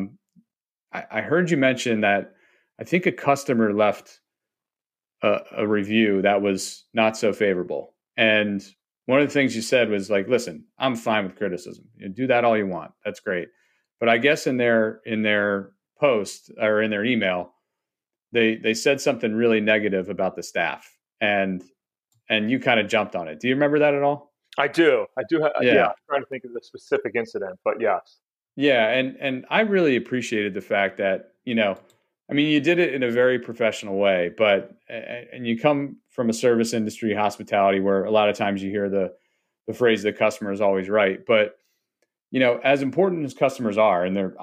heard you mention that I think a customer left a review that was not so favorable. And one of the things you said was like, listen, I'm fine with criticism. You do that all you want. That's great. But I guess in their post or in their email, they said something really negative about the staff, and you kind of jumped on it. Do you remember that at all? I do. Yeah. I'm trying to think of the specific incident, but yes. Yeah. And I really appreciated the fact that, you know, I mean, you did it in a very professional way, but, and you come from a service industry, hospitality, where a lot of times you hear the phrase, the customer is always right. But, you know, as important as customers are, and they're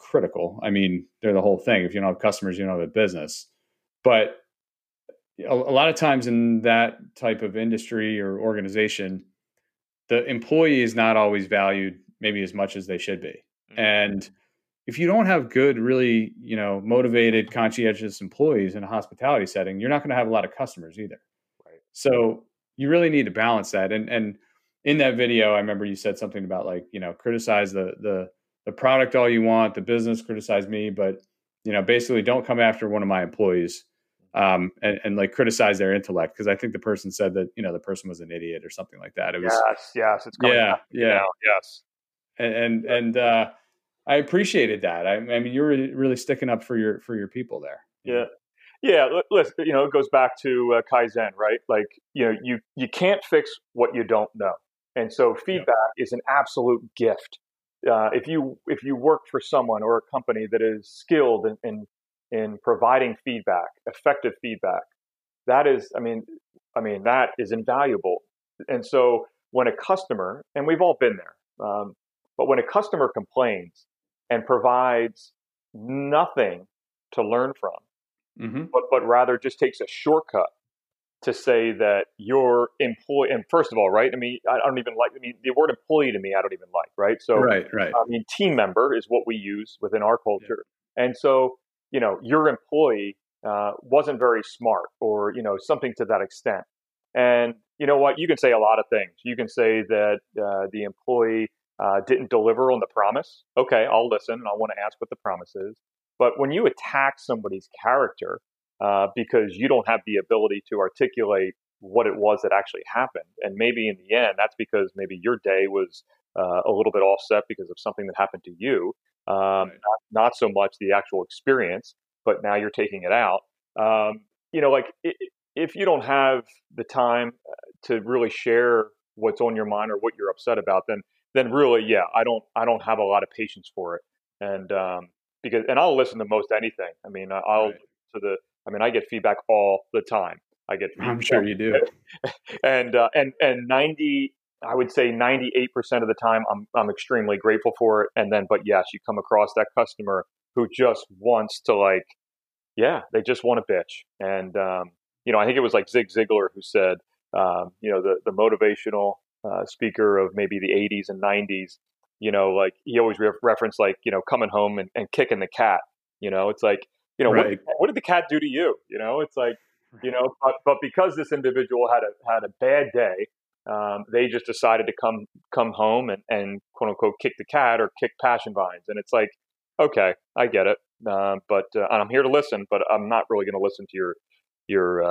critical. I mean, they're the whole thing. If you don't have customers, you don't have a business. But a lot of times in that type of industry or organization, the employee is not always valued maybe as much as they should be. Mm-hmm. And if you don't have good, really, you know, motivated, conscientious employees in a hospitality setting, you're not going to have a lot of customers either. Right. So you really need to balance that. And in that video, I remember you said something about like, you know, criticize the product all you want, the business, criticize me, but, you know, basically don't come after one of my employees and like criticize their intellect. Cause I think the person said that, you know, the person was an idiot or something like that. It was, yes. It's coming out. Yeah. Yes. And I appreciated that. I mean, you were really sticking up for your people there. Yeah. Yeah, listen, you know, it goes back to Kaizen, right? Like, you know, you can't fix what you don't know. And so feedback is an absolute gift. If you work for someone or a company that is skilled in providing feedback, effective feedback, that is, I mean, that is invaluable. And so when a customer, and we've all been there, but when a customer complains and provides nothing to learn from, mm-hmm. But rather just takes a shortcut to say that your employee, and first of all, right? I mean, the word employee to me, I don't even like, right? So, right. I mean, team member is what we use within our culture. Yeah. And so, you know, your employee wasn't very smart or, you know, something to that extent. And you know what? You can say a lot of things. You can say that the employee didn't deliver on the promise. Okay, I'll listen and I want to ask what the promise is. But when you attack somebody's character because you don't have the ability to articulate what it was that actually happened, and maybe in the end, that's because maybe your day was a little bit offset because of something that happened to you, not so much the actual experience, but now you're taking it out. You know, like if you don't have the time to really share what's on your mind or what you're upset about, then really, yeah, I don't have a lot of patience for it. And because I'll listen to most anything. I mean, I get feedback all the time. I'm sure you do. And 98% of the time, I'm extremely grateful for it. But yes, you come across that customer who just wants to they just want to bitch. And, I think it was Zig Ziglar who said, the motivational speaker of maybe the 80s and 90s, he always referenced coming home and kicking the cat. What did the cat do to you? But because this individual had a bad day, they just decided to come home and quote unquote kick the cat or kick Passion Vines. And it's okay, I get it, but I'm here to listen, but I'm not really going to listen to your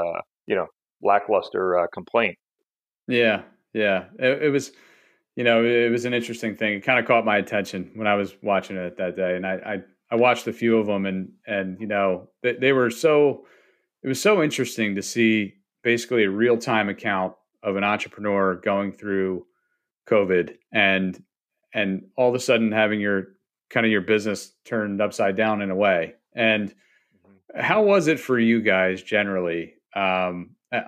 lackluster complaint. Yeah, it was an interesting thing. It kind of caught my attention when I was watching it that day, and I watched a few of them, and they were so. It was so interesting to see basically a real-time account of an entrepreneur going through COVID and all of a sudden having your business turned upside down in a way. And how was it for you guys generally? I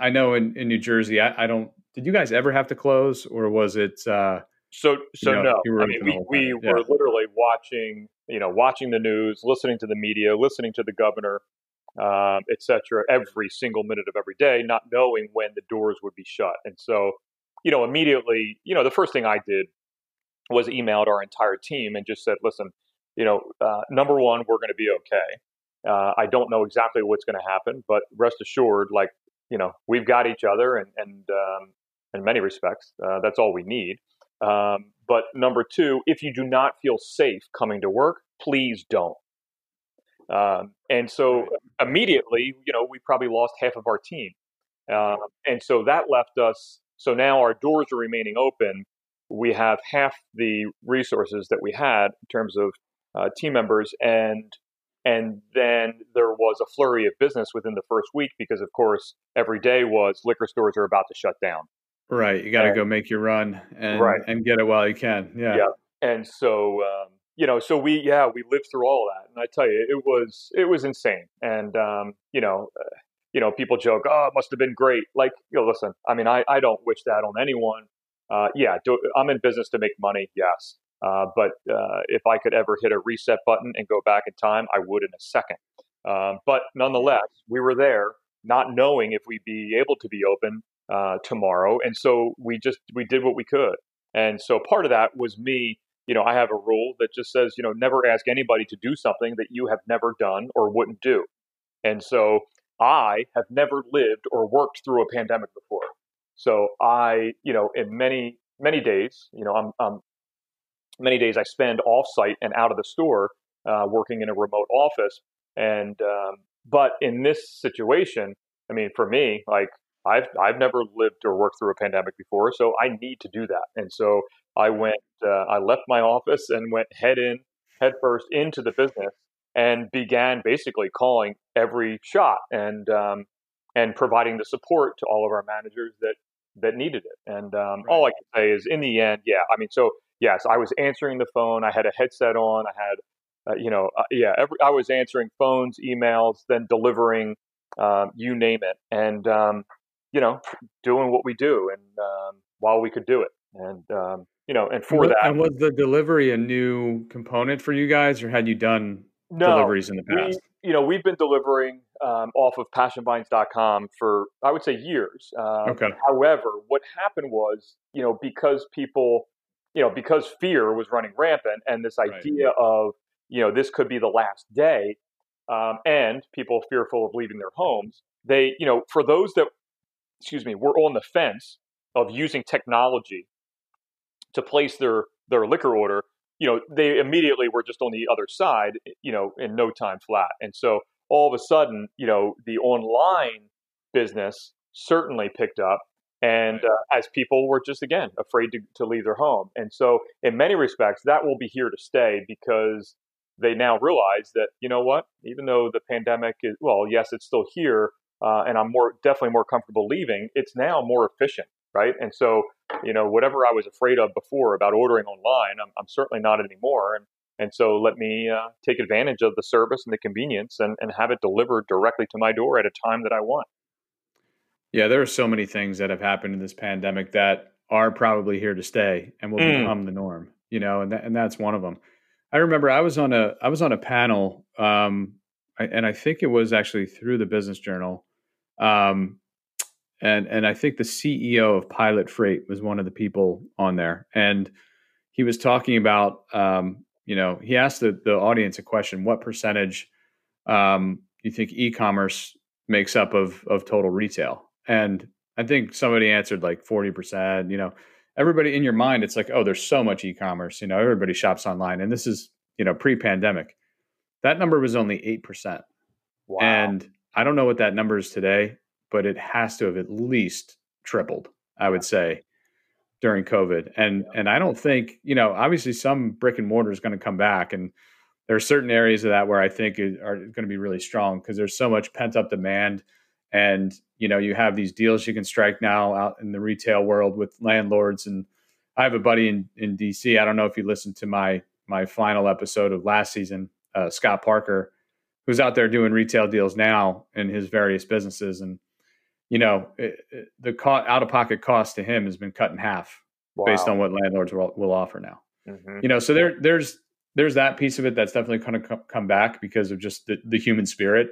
know in New Jersey, did you guys ever have to close, or was it? No. We were literally watching the news, listening to the media, listening to the governor, etc. every single minute of every day, not knowing when the doors would be shut. And so, immediately, the first thing I did was emailed our entire team and just said, listen, number one, we're going to be okay. I don't know exactly what's going to happen, but rest assured, we've got each other, and in many respects, that's all we need. But number two, if you do not feel safe coming to work, please don't. And so immediately, we probably lost half of our team. And so that left us. So now our doors are remaining open. We have half the resources that we had in terms of team members. And then there was a flurry of business within the first week, because, of course, every day was liquor stores are about to shut down. Right. You got to go make your run and get it while you can. Yeah. And so, we lived through all of that. And I tell you, it was insane. And, people joke, oh, it must have been great. Listen, I don't wish that on anyone. I'm in business to make money. Yes. But if I could ever hit a reset button and go back in time, I would in a second. But nonetheless, we were there not knowing if we'd be able to be open tomorrow. And so we did what we could. And so part of that was me. I have a rule that just says, never ask anybody to do something that you have never done or wouldn't do. And so I have never lived or worked through a pandemic before. So I, in many, many days, many days I spend off site and out of the store, working in a remote office. And, but in this situation, for me, I've never lived or worked through a pandemic before, so I need to do that. And so I went, I left my office and went head first into the business and began basically calling every shot and providing the support to all of our managers that needed it. And all I can say is, in the end, yes, I was answering the phone. I had a headset on. I had, I was answering phones, emails, then delivering, you name it. And doing what we do, and while we could do it. And, for that. And was the delivery a new component for you guys, or had you done deliveries in the past? We've been delivering off of PassionVines.com for, I would say, years. Okay. However, what happened was, because people, because fear was running rampant, and this idea of, this could be the last day, and people fearful of leaving their homes, they, for those that, we're on the fence of using technology to place their liquor order, they immediately were just on the other side, in no time flat. And so all of a sudden, the online business certainly picked up, and as people were just, again, afraid to leave their home. And so in many respects, that will be here to stay, because they now realize that, even though the pandemic is, well, yes, it's still here, and I'm definitely more comfortable leaving, it's now more efficient, right? And so, you know, whatever I was afraid of before about ordering online, I'm certainly not anymore. And so let me take advantage of the service and the convenience and have it delivered directly to my door at a time that I want. Yeah, there are so many things that have happened in this pandemic that are probably here to stay and will become the norm, you know, and that's one of them. I remember I was on a panel, and I think it was actually through the Business Journal, and I think the CEO of Pilot Freight was one of the people on there, and he was talking about, you know, he asked the audience a question: what percentage you think e-commerce makes up of total retail? And I think somebody answered like 40%, you know. Everybody in your mind, it's like, oh, there's so much e-commerce, you know, everybody shops online. And this is, you know, pre-pandemic. That number was only 8%. Wow. And I don't know what that number is today, but it has to have at least tripled, I would say, during COVID. And I don't think, you know, obviously some brick and mortar is going to come back. And there are certain areas of that where I think are going to be really strong because there's so much pent up demand. And, you know, you have these deals you can strike now out in the retail world with landlords. And I have a buddy in DC. I don't know if you listened to my final episode of last season, Scott Parker, who's out there doing retail deals now in his various businesses. And, you know, the out-of-pocket cost to him has been cut in half. Wow. Based on what landlords will offer now. Mm-hmm. You know, so there's that piece of it that's definitely going to come back because of just the human spirit.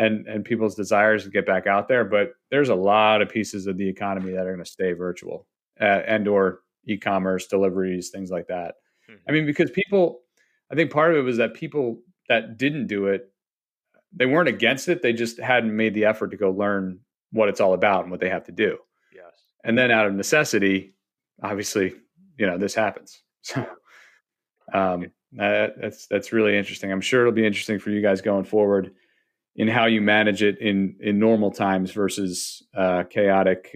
And people's desires to get back out there. But there's a lot of pieces of the economy that are going to stay virtual and or e-commerce, deliveries, things like that. Mm-hmm. I mean, because people, I think part of it was that people that didn't do it, they weren't against it. They just hadn't made the effort to go learn what it's all about and what they have to do. Yes. And then out of necessity, obviously, you know, this happens. So that's really interesting. I'm sure it'll be interesting for you guys going forward in how you manage it in normal times versus chaotic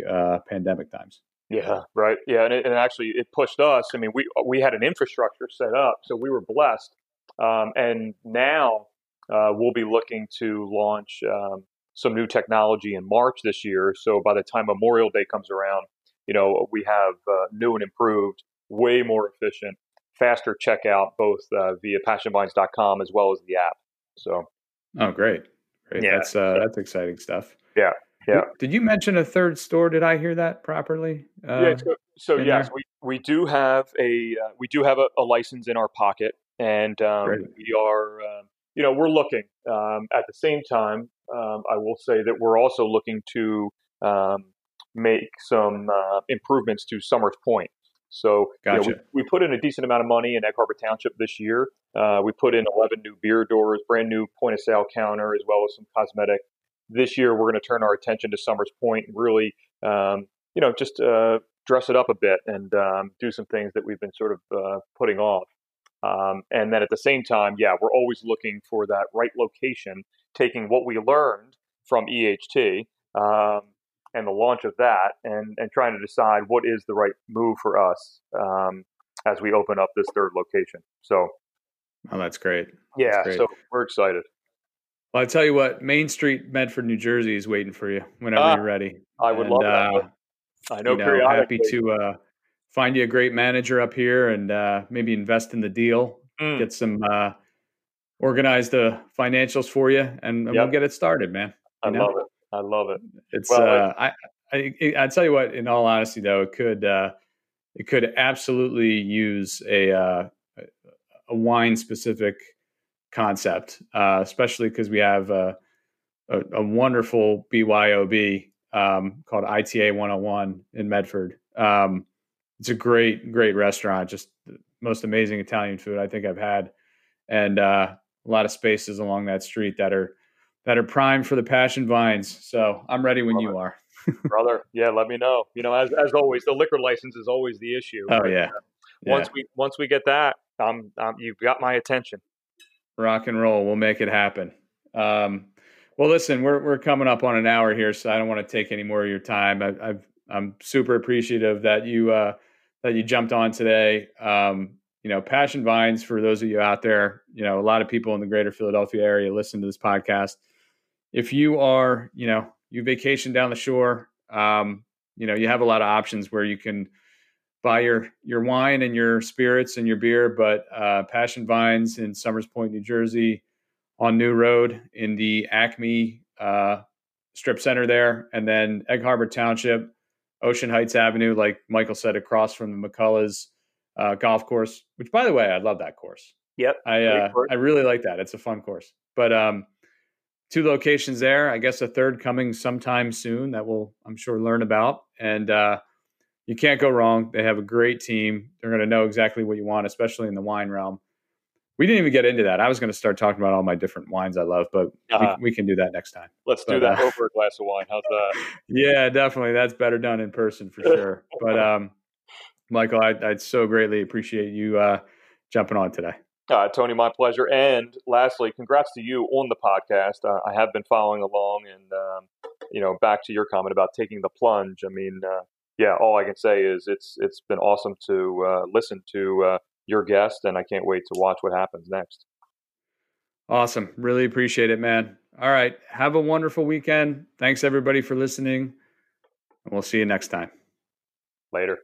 pandemic times. Yeah, right. Yeah, and actually, it pushed us. I mean, we had an infrastructure set up, so we were blessed. And now we'll be looking to launch some new technology in March this year. So by the time Memorial Day comes around, you know, we have new and improved, way more efficient, faster checkout, both via PassionVines.com as well as the app. So, oh, great. Yeah, that's exciting stuff. Yeah, yeah. Did you mention a third store? Did I hear that properly? Yeah. So yes, we do have a license in our pocket, and we are you know, we're looking at the same time. I will say that we're also looking to make some improvements to Somers Point. So gotcha. You know, we put in a decent amount of money in Egg Harbor Township this year. We put in 11 new beer doors, brand new point of sale counter, as well as some cosmetic. This year, we're going to turn our attention to Somers Point and really, you know, just dress it up a bit and do some things that we've been sort of putting off. And then at the same time, yeah, we're always looking for that right location, taking what we learned from EHT, and the launch of that and trying to decide what is the right move for us as we open up this third location. So, oh, that's great. Yeah. That's great. So we're excited. Well, I tell you what, Main Street, Medford, New Jersey is waiting for you whenever you're ready. I would love that. I know. I'm happy to find you a great manager up here and maybe invest in the deal, get some organize the financials for you and we'll get it started, man. Love it. I love it. It's I tell you what, in all honesty though, it could absolutely use a wine specific concept, especially because we have a wonderful BYOB called ITA 101 in Medford. It's a great restaurant, just the most amazing Italian food I think I've had, and a lot of spaces along that street that are primed for the Passion Vines. So I'm ready when you are. Brother, yeah, let me know. You know, as always, the liquor license is always the issue. Oh, yeah. Once we get that, you've got my attention. Rock and roll. We'll make it happen. Well, listen, we're coming up on an hour here, so I don't want to take any more of your time. I'm super appreciative that you jumped on today. You know, Passion Vines, for those of you out there, you know, a lot of people in the greater Philadelphia area listen to this podcast. if you are, you know, you vacation down the shore, you know, you have a lot of options where you can buy your wine and your spirits and your beer, but Passion Vines in Somers Point, New Jersey, on New Road in the Acme strip center there, and then Egg Harbor Township, Ocean Heights Avenue, like Michael said, across from the McCullough's golf course, which, by the way, I love that course. Yep. I really like that. It's a fun course. But two locations there, I guess a third coming sometime soon that we'll, I'm sure, learn about. And you can't go wrong. They have a great team. They're going to know exactly what you want, especially in the wine realm. We didn't even get into that. I was going to start talking about all my different wines I love, but we can do that next time. Let's do that over a glass of wine. How's that? Yeah, definitely. That's better done in person for sure. But Michael, I'd so greatly appreciate you jumping on today. Tony, my pleasure. And lastly, congrats to you on the podcast. I have been following along, and back to your comment about taking the plunge. I mean, all I can say is it's been awesome to listen to your guest, and I can't wait to watch what happens next. Awesome. Really appreciate it, man. All right. Have a wonderful weekend. Thanks everybody for listening, and we'll see you next time. Later.